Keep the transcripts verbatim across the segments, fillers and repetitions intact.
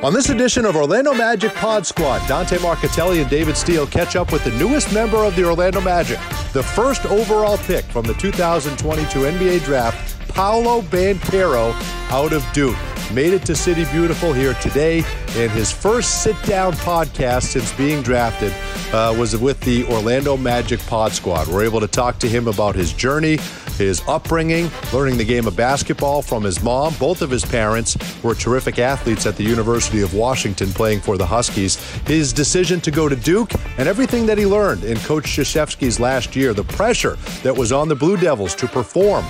On this edition of Orlando Magic Pod Squad, Dante Marcatelli and David Steele catch up with the newest member of the Orlando Magic, the first overall pick from the two thousand twenty-two N B A Draft, Paolo Banchero out of Duke. Made it to City Beautiful here today, and his first sit-down podcast since being drafted uh, was with the Orlando Magic Pod Squad. We're able to talk to him about his journey, his upbringing, learning the game of basketball from his mom. Both of his parents were terrific athletes at the University of Washington playing for the Huskies. His decision to go to Duke and everything that he learned in Coach Krzyzewski's last year, the pressure that was on the Blue Devils to perform,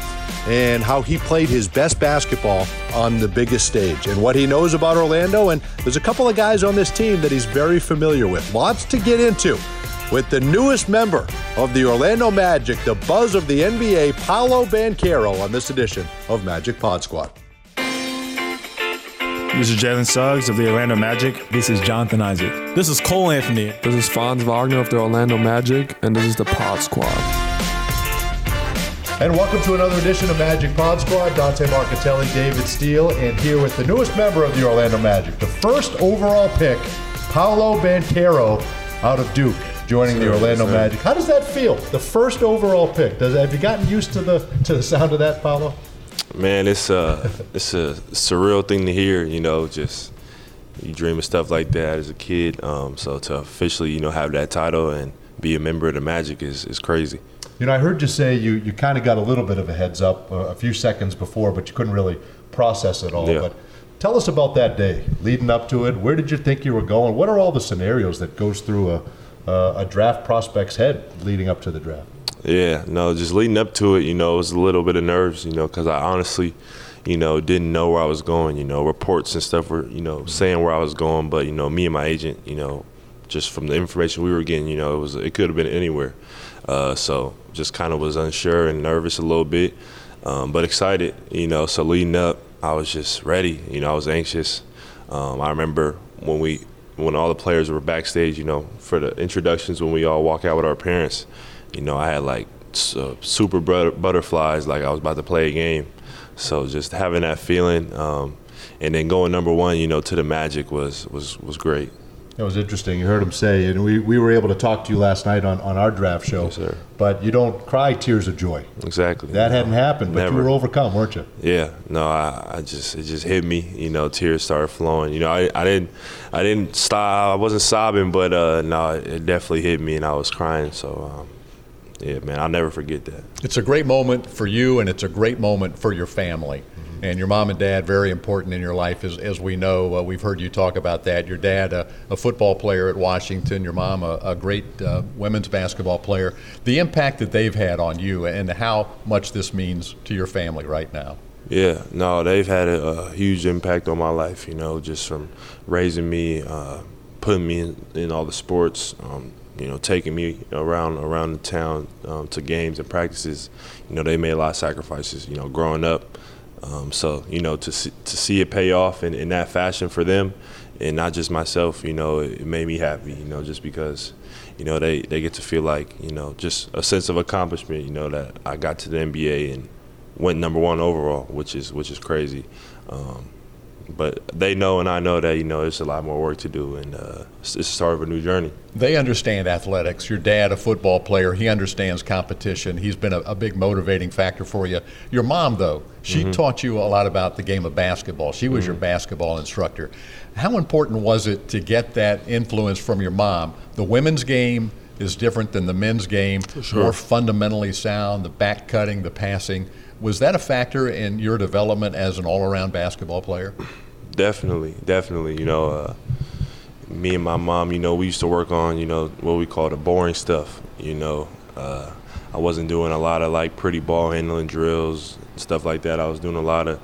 and how he played his best basketball on the biggest stage, and what he knows about Orlando. And there's a couple of guys on this team that he's very familiar with. Lots to get into with the newest member of the Orlando Magic, the buzz of the N B A, Paolo Banchero, on this edition of Magic Pod Squad. This is Jalen Suggs of the Orlando Magic. This is Jonathan Isaac. This is Cole Anthony. This is Franz Wagner of the Orlando Magic, and this is the Pod Squad. And welcome to another edition of Magic Pod Squad. Dante Marcatelli, David Steele, and here with the newest member of the Orlando Magic, the first overall pick, Paolo Banchero out of Duke, joining the Orlando Magic. How does that feel? The first overall pick. Does have you gotten used to the to the sound of that, Paolo? Man, it's uh it's a surreal thing to hear. You know, just you dream of stuff like that as a kid. Um, so to officially, you know, have that title and be a member of the Magic is is crazy. You know, I heard you say you, you kind of got a little bit of a heads up a few seconds before, but you couldn't really process it all. Yeah. But tell us about that day, leading up to it. Where did you think you were going? What are all the scenarios that goes through a a draft prospect's head leading up to the draft? Yeah, no, just leading up to it, you know, it was a little bit of nerves, you know, because I honestly, you know, didn't know where I was going. You know, reports and stuff were, you know, saying where I was going, but, you know, me and my agent, you know, just from the information we were getting, you know, it was it could have been anywhere. Uh, so just kind of was unsure and nervous a little bit, um, but excited, you know. So leading up, I was just ready. You know, I was anxious. Um, I remember when we, when all the players were backstage, you know, for the introductions, when we all walk out with our parents, you know, I had like uh, super butterflies, like I was about to play a game. So just having that feeling, um, and then going number one, you know, to the Magic was was was great. It was interesting. You heard him say, and we, we were able to talk to you last night on, on our draft show. Yes, sir. But you don't cry tears of joy. Exactly. That no, hadn't happened, but never. You were overcome, weren't you? Yeah. No, I, I just it just hit me. You know, tears started flowing. You know, I I didn't I didn't stop. I wasn't sobbing, but uh, no, it definitely hit me, and I was crying. So. Um, Yeah, man, I'll never forget that. It's a great moment for you, and it's a great moment for your family. Mm-hmm. And your mom and dad, very important in your life, as, as we know. Uh, we've heard you talk about that. Your dad, uh, a football player at Washington. Your mom, a, a great uh, women's basketball player. The impact that they've had on you and how much this means to your family right now. Yeah, no, they've had a, a huge impact on my life, you know, just from raising me, uh, putting me in, in all the sports, um, you know, taking me around around the town um, to games and practices. You know, they made a lot of sacrifices, you know, growing up. Um, so, you know, to see, to see it pay off in, in that fashion for them and not just myself, you know, it made me happy, you know, just because, you know, they, they get to feel like, you know, just a sense of accomplishment, you know, that I got to the N B A and went number one overall, which is which is crazy. Um, But they know and I know that, you know, there's a lot more work to do, and uh, it's the start of a new journey. They understand athletics. Your dad, a football player, he understands competition. He's been a, a big motivating factor for you. Your mom, though, she mm-hmm. taught you a lot about the game of basketball. She was mm-hmm. your basketball instructor. How important was it to get that influence from your mom? The women's game is different than the men's game, sure. More fundamentally sound, the back cutting, the passing. Was that a factor in your development as an all-around basketball player? Definitely, definitely. You know, uh, me and my mom, you know, we used to work on, you know, what we call the boring stuff. You know, uh, I wasn't doing a lot of, like, pretty ball handling drills, stuff like that. I was doing a lot of,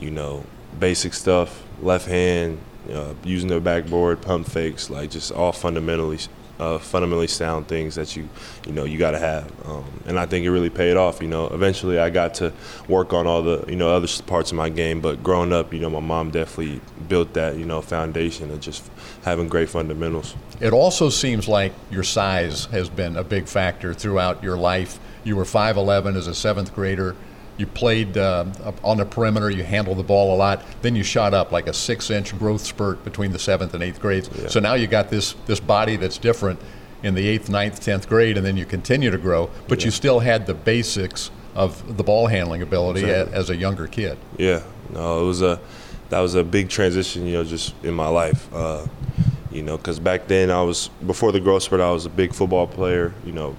you know, basic stuff, left hand, uh, using the backboard, pump fakes, like just all fundamentally Uh, fundamentally sound things that you, you know, you got to have. Um, and I think it really paid off, you know. Eventually I got to work on all the, you know, other parts of my game. But growing up, you know, my mom definitely built that, you know, foundation of just having great fundamentals. It also seems like your size has been a big factor throughout your life. You were five eleven as a seventh grader. you played uh, up on the perimeter, you handled the ball a lot, then you shot up like a six-inch growth spurt between the seventh and eighth grades. Yeah. So now you got this this body that's different in the eighth, ninth, tenth grade, and then you continue to grow, but yeah. you still had the basics of the ball handling ability exactly. as a younger kid. Yeah, no, it was a that was a big transition, you know, just in my life, uh, you know, because back then I was before the growth spurt, I was a big football player, you know,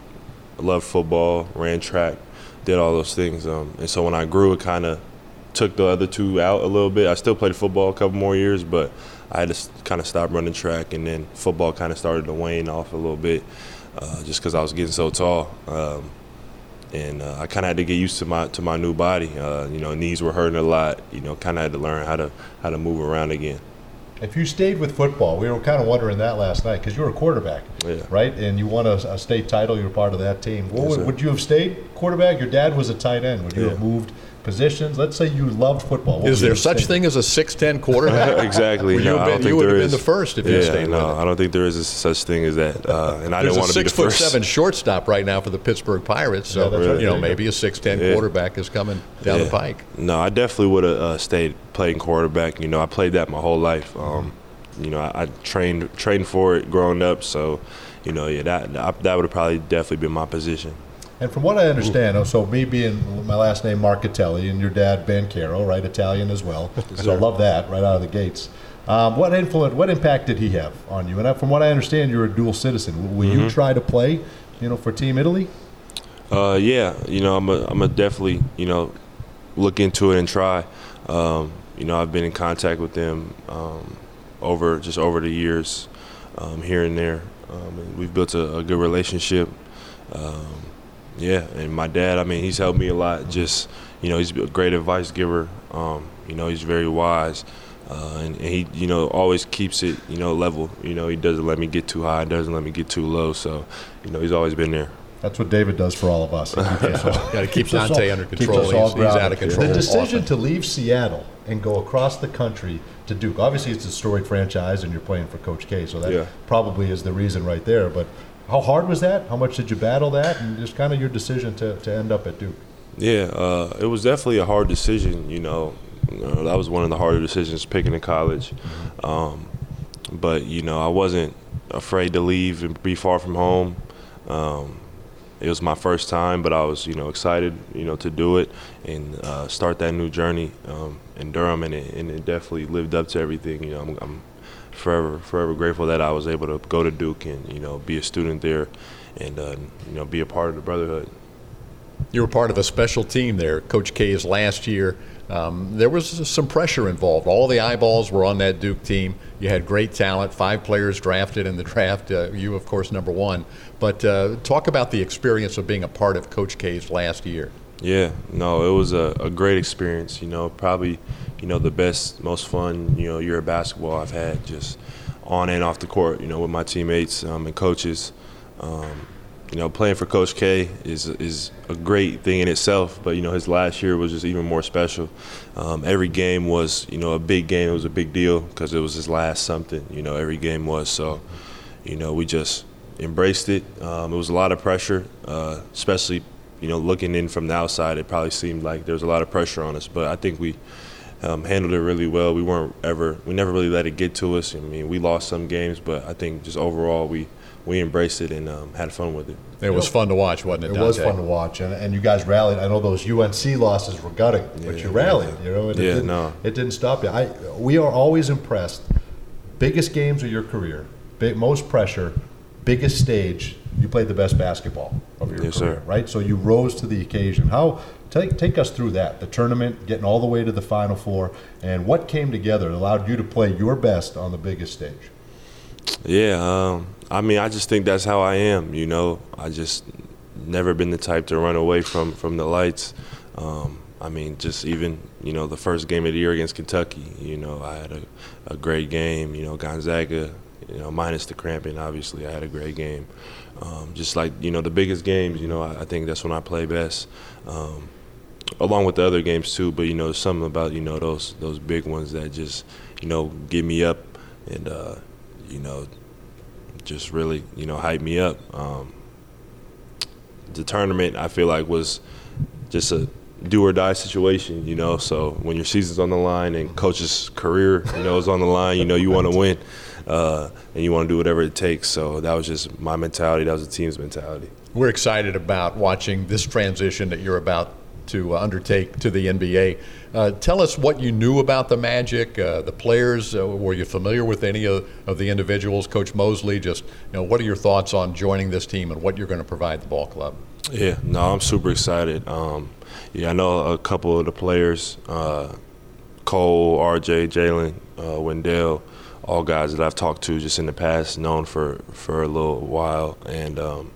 loved football, ran track, did all those things, um, and so when I grew, it kind of took the other two out a little bit. I still played football a couple more years, but I had to kind of stop running track, and then football kind of started to wane off a little bit, uh, just because I was getting so tall, um, and uh, I kind of had to get used to my to my new body. Uh, you know, knees were hurting a lot. You know, kind of had to learn how to how to move around again. If you stayed with football, we were kind of wondering that last night because you were a quarterback, yeah. right? And you won a, a state title. You were part of that team. What yes, would, would you have stayed quarterback? Your dad was a tight end. Would you yeah. have moved positions? Let's say you loved football. What is there such stayed? thing as a six ten quarterback? Exactly. Well, no, been, I don't think you would there have is. been the first if yeah, you had stayed no, with it. I don't think there is a such thing as that. Uh, and I There's didn't want to be the first. There's a six foot seven shortstop right now for the Pittsburgh Pirates. So, yeah, really, you know, maybe a six ten yeah. quarterback is coming down yeah. the pike. No, I definitely would have uh, stayed playing quarterback. You know, I played that my whole life. Um, you know, I, I trained trained for it growing up. So, you know, yeah, that, that would have probably definitely been my position. And from what I understand, so me being my last name Marcatelli and your dad Banchero, right, Italian as well. So I love that right out of the gates. Um, what influence, what impact did he have on you? And from what I understand, you're a dual citizen. Will mm-hmm. you try to play, you know, for Team Italy? Uh, yeah, you know, I'm a, I'm a definitely, you know, look into it and try. Um, you know, I've been in contact with them um, over just over the years, um, here and there. Um, and we've built a, a good relationship. Um, Yeah, and my dad, I mean, he's helped me a lot. Just, you know, he's a great advice giver. Um, you know, he's very wise. Uh, and, and he, you know, always keeps it, you know, level. You know, he doesn't let me get too high. Doesn't let me get too low. So, you know, he's always been there. That's what David does for all of us. Got to keep Dante under control. Keeps us all he's, he's out of control. The decision often. to leave Seattle and go across the country to Duke, obviously it's a storied franchise and you're playing for Coach K, so that yeah. probably is the reason right there. But how hard was that? How much did you battle that? And just kind of your decision to, to end up at Duke. Yeah, uh, it was definitely a hard decision, you know. Uh, that was one of the harder decisions, picking a college. Um, but, you know, I wasn't afraid to leave and be far from home. Um, it was my first time, but I was, you know, excited, you know, to do it and uh, start that new journey um, in Durham. And it, and it definitely lived up to everything, you know. I'm, I'm forever, forever grateful that I was able to go to Duke and, you know, be a student there and, uh, you know, be a part of the brotherhood. You were part of a special team there, Coach K's last year. Um, there was some pressure involved. All the eyeballs were on that Duke team. You had great talent, five players drafted in the draft. Uh, you, of course, number one. But uh, talk about the experience of being a part of Coach K's last year. Yeah, no, it was a, a great experience, you know, probably, you know, the best, most fun, you know, year of basketball I've had just on and off the court, you know, with my teammates um, and coaches. Um, you know, playing for Coach K is is a great thing in itself, but, you know, his last year was just even more special. Um, every game was, you know, a big game. It was a big deal because it was his last something, you know, every game was. So, you know, we just embraced it. Um, it was a lot of pressure, uh, especially you know, looking in from the outside, it probably seemed like there was a lot of pressure on us, but I think we um, handled it really well. We weren't ever, we never really let it get to us. I mean, we lost some games, but I think just overall we, we embraced it and um, had fun with it. It was fun to watch, wasn't it, Dante? It was fun to watch, and, and you guys rallied. I know those U N C losses were gutting, yeah, but you rallied, you know, and yeah, it, didn't, no. it didn't stop you. I, we are always impressed. Biggest games of your career, big, most pressure, biggest stage, you played the best basketball of your yes, career, sir. right? So you rose to the occasion. How take take us through that, the tournament, getting all the way to the Final Four, and what came together that allowed you to play your best on the biggest stage? Yeah, um, I mean, I just think that's how I am, you know. I just never been the type to run away from, from the lights. Um, I mean, just even, you know, the first game of the year against Kentucky, you know, I had a, a great game, you know, Gonzaga, you know, minus the cramping, obviously, I had a great game. Um, just like, you know, the biggest games, you know, I, I think that's when I play best, um, along with the other games too. But, you know, something about, you know, those those big ones that just, you know, get me up and, uh, you know, just really, you know, hype me up. Um, the tournament, I feel like, was just a do or die situation, you know. So when your season's on the line and coach's career, you know, is on the line, you know, you want to win, uh, and you want to do whatever it takes. So that was just my mentality. That was the team's mentality. We're excited about watching this transition that you're about to undertake to the N B A. Uh, tell us what you knew about the Magic, uh, the players. Uh, were you familiar with any of, of the individuals? Coach Mosley, just, you know, what are your thoughts on joining this team and what you're going to provide the ball club? Yeah, no, I'm super excited. Um, yeah, I know a couple of the players, uh, Cole, R J, Jalen, uh, Wendell, all guys that I've talked to just in the past, known for, for a little while. And, um,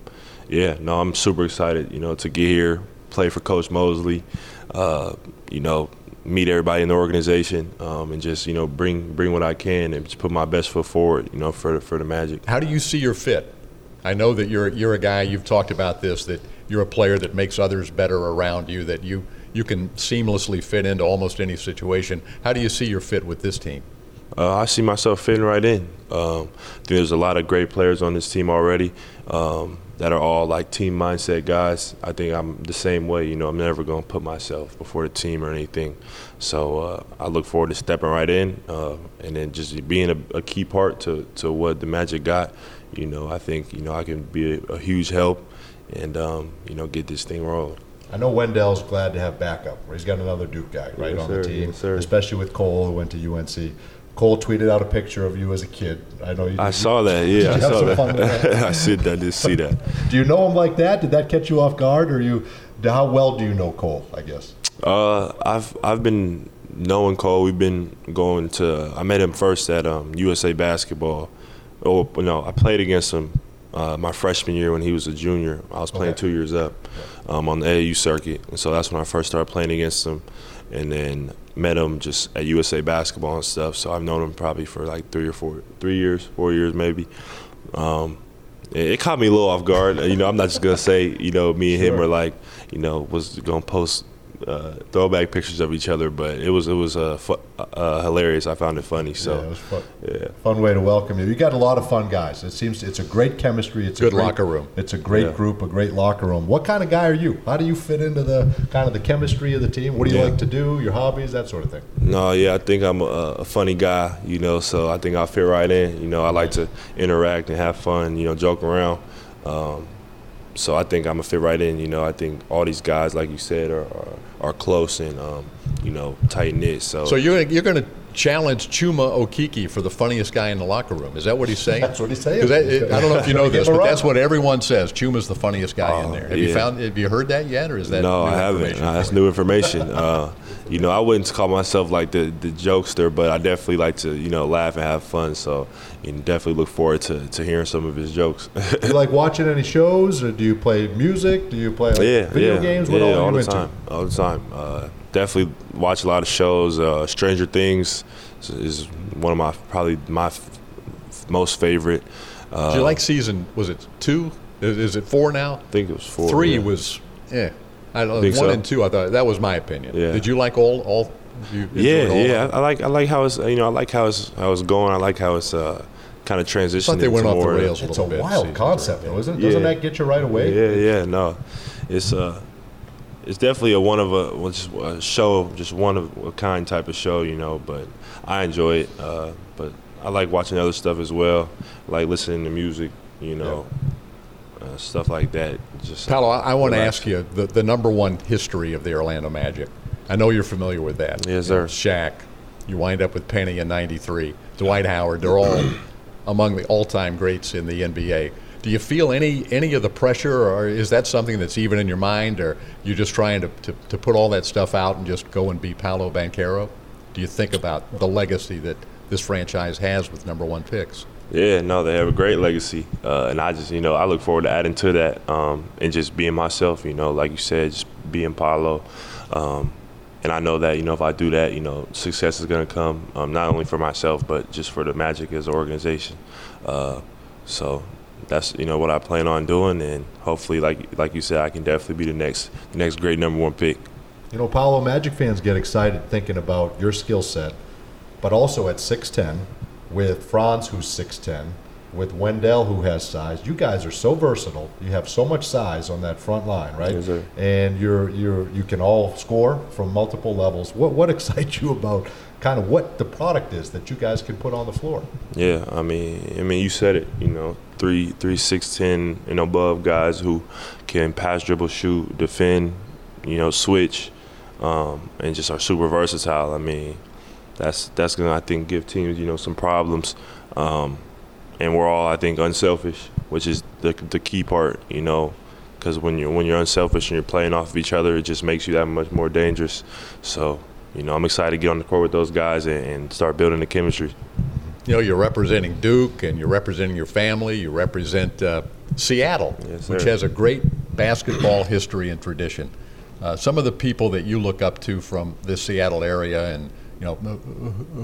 yeah, no, I'm super excited, you know, to get here, play for Coach Mosley, uh, you know, meet everybody in the organization, um, and just, you know, bring bring what I can and just put my best foot forward, you know, for, for the Magic. How do you see your fit? I know that you're you're a guy, you've talked about this, that you're a player that makes others better around you, that you, you can seamlessly fit into almost any situation. How do you see your fit with this team? Uh, I see myself fitting right in. Um, there's a lot of great players on this team already, um, that are all like team mindset guys. I think I'm the same way, you know. I'm never going to put myself before the team or anything. So uh, I look forward to stepping right in, uh, and then just being a, a key part to, to what the Magic got. You know, I think, you know, I can be a, a huge help and, um, you know, get this thing rolling. I know Wendell's glad to have backup. He's got another Duke guy, right, yes, on sir, the team, yes, especially with Cole, who went to U N C. Cole tweeted out a picture of you as a kid. I know you. I you, saw that, yeah, I saw that. that. I said that, I did see that. Do you know him like that? Did that catch you off guard? Or you? How well do you know Cole, I guess? Uh, I've I've been knowing Cole. We've been going to – I met him first at um, U S A Basketball. Oh no! I played against him uh, my freshman year when he was a junior. I was playing okay. two years up um, on the A A U circuit, and so that's when I first started playing against him, and then met him just at U S A Basketball and stuff. So I've known him probably for like three or four, three years, four years maybe. Um, it, it caught me a little off guard. You know, I'm not just gonna say, you know, me and sure. him are like, you know, was gonna post uh, throwback pictures of each other, but it was it was uh, fu- uh, hilarious. I found it funny. So yeah, it was fun. Yeah. Fun way to welcome you. You got a lot of fun guys. It seems it's a great chemistry. It's good a great, locker room. It's a great yeah. group, a great locker room. What kind of guy are you? How do you fit into the kind of the chemistry of the team? What do you yeah. like to do? Your hobbies, that sort of thing. No, yeah, I think I'm a, a funny guy. You know, so I think I fit right in. You know, I like to interact and have fun. You know, joke around. Um, So I think I'm going to fit right in. You know, I think all these guys, like you said, are are, are close and, um, you know, tight-knit. So so you're you're going to challenge Chuma Okeke for the funniest guy in the locker room. Is that what he's saying? That's what he's saying. That, it, I don't know if you know this, but that's what everyone says. Chuma's the funniest guy uh, in there. Have yeah. you found? Have you heard that yet, or is that no? I haven't. No, that's new information. uh, you know, I wouldn't call myself like the, the jokester, but I definitely like to, you know, laugh and have fun. So you can definitely look forward to, to hearing some of his jokes. Do you like watching any shows, or do you play music? Do you play like, yeah, video yeah. games? What yeah, all, all the time. Into? All the time. Uh, Definitely watch a lot of shows. Uh, Stranger Things is one of my probably my f- most favorite. Uh, Did you like season? Was it two? Is, is it four now? I think it was four. Three yeah. was yeah. I don't know, one so. and two. I thought that was my opinion. Yeah. Did you like all all? You yeah, all yeah. Of? I like I like how it's you know I like how it's how it's going. I like how it's. Uh, kind of transitioning. I thought they went off the rails. It's a, a wild concept, though, isn't it? Doesn't yeah. that get you right away? Yeah, yeah. No, it's uh. It's definitely a one of a, a show, just one of a kind type of show, you know. But I enjoy it. Uh, but I like watching other stuff as well, like listening to music, you know, yeah. uh, stuff like that. Just Paolo, I, I want to ask you the, the number one history of the Orlando Magic. I know you're familiar with that. Yes, sir. Shaq. You wind up with Penny in ninety-three. Dwight Howard. They're all among the all-time greats in the N B A. Do you feel any any of the pressure, or is that something that's even in your mind, or you're just trying to, to, to put all that stuff out and just go and be Paolo Banchero? Do you think about the legacy that this franchise has with number one picks? Yeah, no, they have a great legacy, uh, and I just, you know, I look forward to adding to that um, and just being myself, you know, like you said, just being Paolo. Um, and I know that, you know, if I do that, you know, success is going to come, um, not only for myself, but just for the Magic as an organization. Uh, so... That's, you know, what I plan on doing, and hopefully, like like you said, I can definitely be the next the next great number one pick. You know, Paolo, Magic fans get excited thinking about your skill set, but also at six ten with Franz, who's six ten, with Wendell, who has size. You guys are so versatile. You have so much size on that front line, right? Yes, sir. And you're you're you can all score from multiple levels. What what excites you about kind of what the product is that you guys can put on the floor? Yeah, I mean, I mean, you said it. You know, three three six ten and above guys who can pass, dribble, shoot, defend, you know, switch, um, and just are super versatile. I mean, that's that's gonna I think give teams you know some problems. Um, And we're all, I think, unselfish, which is the the key part, you know, because when you're when you're unselfish and you're playing off of each other, it just makes you that much more dangerous. So, you know, I'm excited to get on the court with those guys and, and start building the chemistry. You know, you're representing Duke, and you're representing your family. You represent uh, Seattle, yes, which has a great basketball history and tradition. Uh, some of the people that you look up to from this Seattle area, and you know,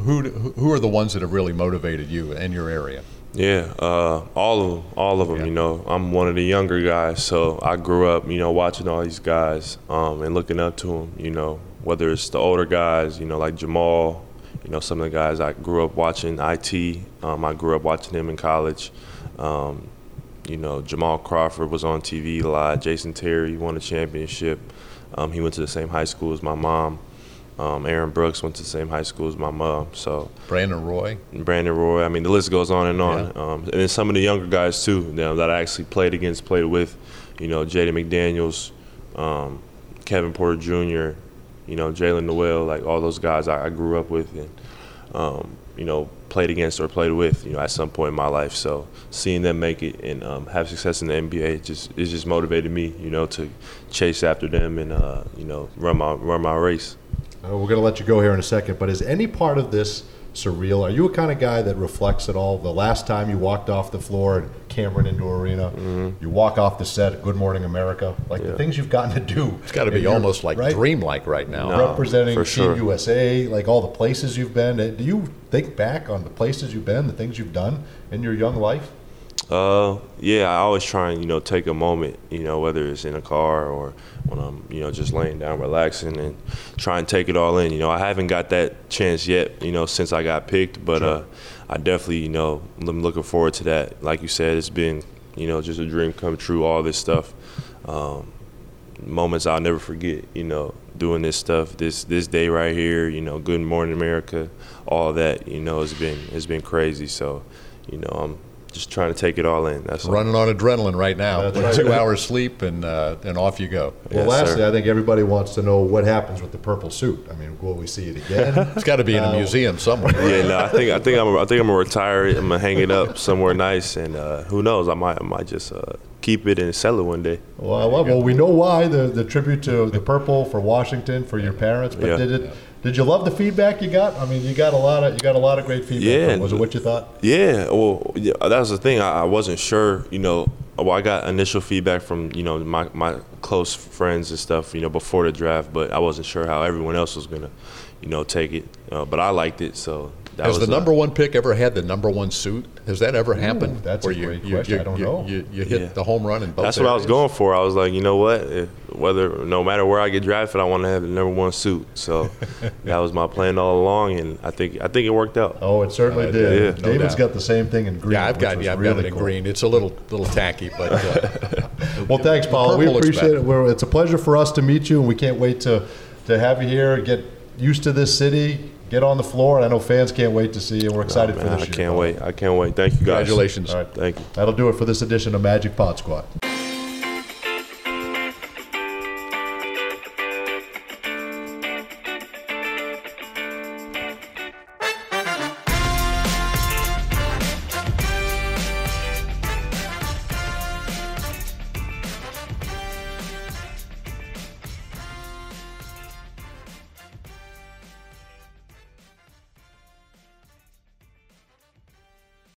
who who are the ones that have really motivated you in your area? Yeah, uh, all of them, all of them, yeah. You know, I'm one of the younger guys, so I grew up, you know, watching all these guys um, and looking up to them, you know, whether it's the older guys, you know, like Jamal, you know, some of the guys I grew up watching, I T, um, I grew up watching them in college. Um, you know, Jamal Crawford was on T V a lot. Jason Terry won a championship. Um, he went to the same high school as my mom. Um, Aaron Brooks went to the same high school as my mom. So Brandon Roy. Brandon Roy. I mean, the list goes on and on. Yeah. Um, and then some of the younger guys, too, you know, that I actually played against, played with, you know, Jaden McDaniels, um, Kevin Porter Junior, you know, Jalen Noel, like all those guys I, I grew up with and, um, you know, played against or played with, you know, at some point in my life. So seeing them make it and um, have success in the N B A just it just motivated me, you know, to chase after them and, uh, you know, run my run my race. Uh, we're going to let you go here in a second, but is any part of this surreal? Are you a kind of guy that reflects at all? The last time you walked off the floor at Cameron Indoor Arena, mm-hmm. you walk off the set at Good Morning America, like yeah. the things you've gotten to do. It's got to be almost like right? dreamlike right now. No, representing Team sure. U S A, like all the places you've been. Do you think back on the places you've been, the things you've done in your young life? Uh, yeah, I always try and, you know, take a moment, you know, whether it's in a car or when I'm, you know, just laying down, relaxing and try and take it all in. You know, I haven't got that chance yet, you know, since I got picked, but sure. uh, I definitely, you know, I'm looking forward to that. Like you said, it's been, you know, just a dream come true, all this stuff. Um, moments I'll never forget, you know, doing this stuff, this this day right here, you know, Good Morning America, all that, you know, it's been, it's been crazy. So, you know, I'm just trying to take it all in. That's running all. on adrenaline right now. Right. Two hours sleep and uh, and off you go. Well, yes, lastly, sir. I think everybody wants to know what happens with the purple suit. I mean, will we see it again? It's got to be in a uh, museum somewhere. Yeah, no, I think I think I'm I think I'm gonna retire it. I'm gonna hang it up somewhere nice, and uh, who knows? I might I might just uh, keep it and sell it one day. Well, I love. Well, we know why the the tribute to the purple for Washington for your parents, but yeah. did it. Yeah. Did you love the feedback you got? I mean, you got a lot of you got a lot of great feedback. Yeah. Was it what you thought? Yeah. Well, yeah, that was the thing. I, I wasn't sure. You know, well, I got initial feedback from you know my, my close friends and stuff. You know, before the draft, but I wasn't sure how everyone else was gonna, you know, take it. Uh, but I liked it, so. That Has was the number a, one pick ever had the number one suit? Has that ever happened? Ooh, that's Where a you, great you, question. You, I don't you, know. You, you hit yeah. the home run in both That's areas. What I was going for. I was like, you know what? If, whether no matter where I get drafted, I want to have the number one suit. So that was my plan all along, and I think I think it worked out. Oh, it certainly uh, did. Yeah. No David's doubt. Got the same thing in green. Yeah, I've got yeah, I've really got it in cool. green. It's a little little tacky, but. Uh, well, thanks, Paul. We appreciate it. We're, it's a pleasure for us to meet you, and we can't wait to to have you here. Get used to this city. Get on the floor. I know fans can't wait to see you. We're excited oh, man, for this I year. I can't wait. I can't wait. Thank you, guys. Congratulations. All right. Thank you. That'll do it for this edition of Magic Pod Squad.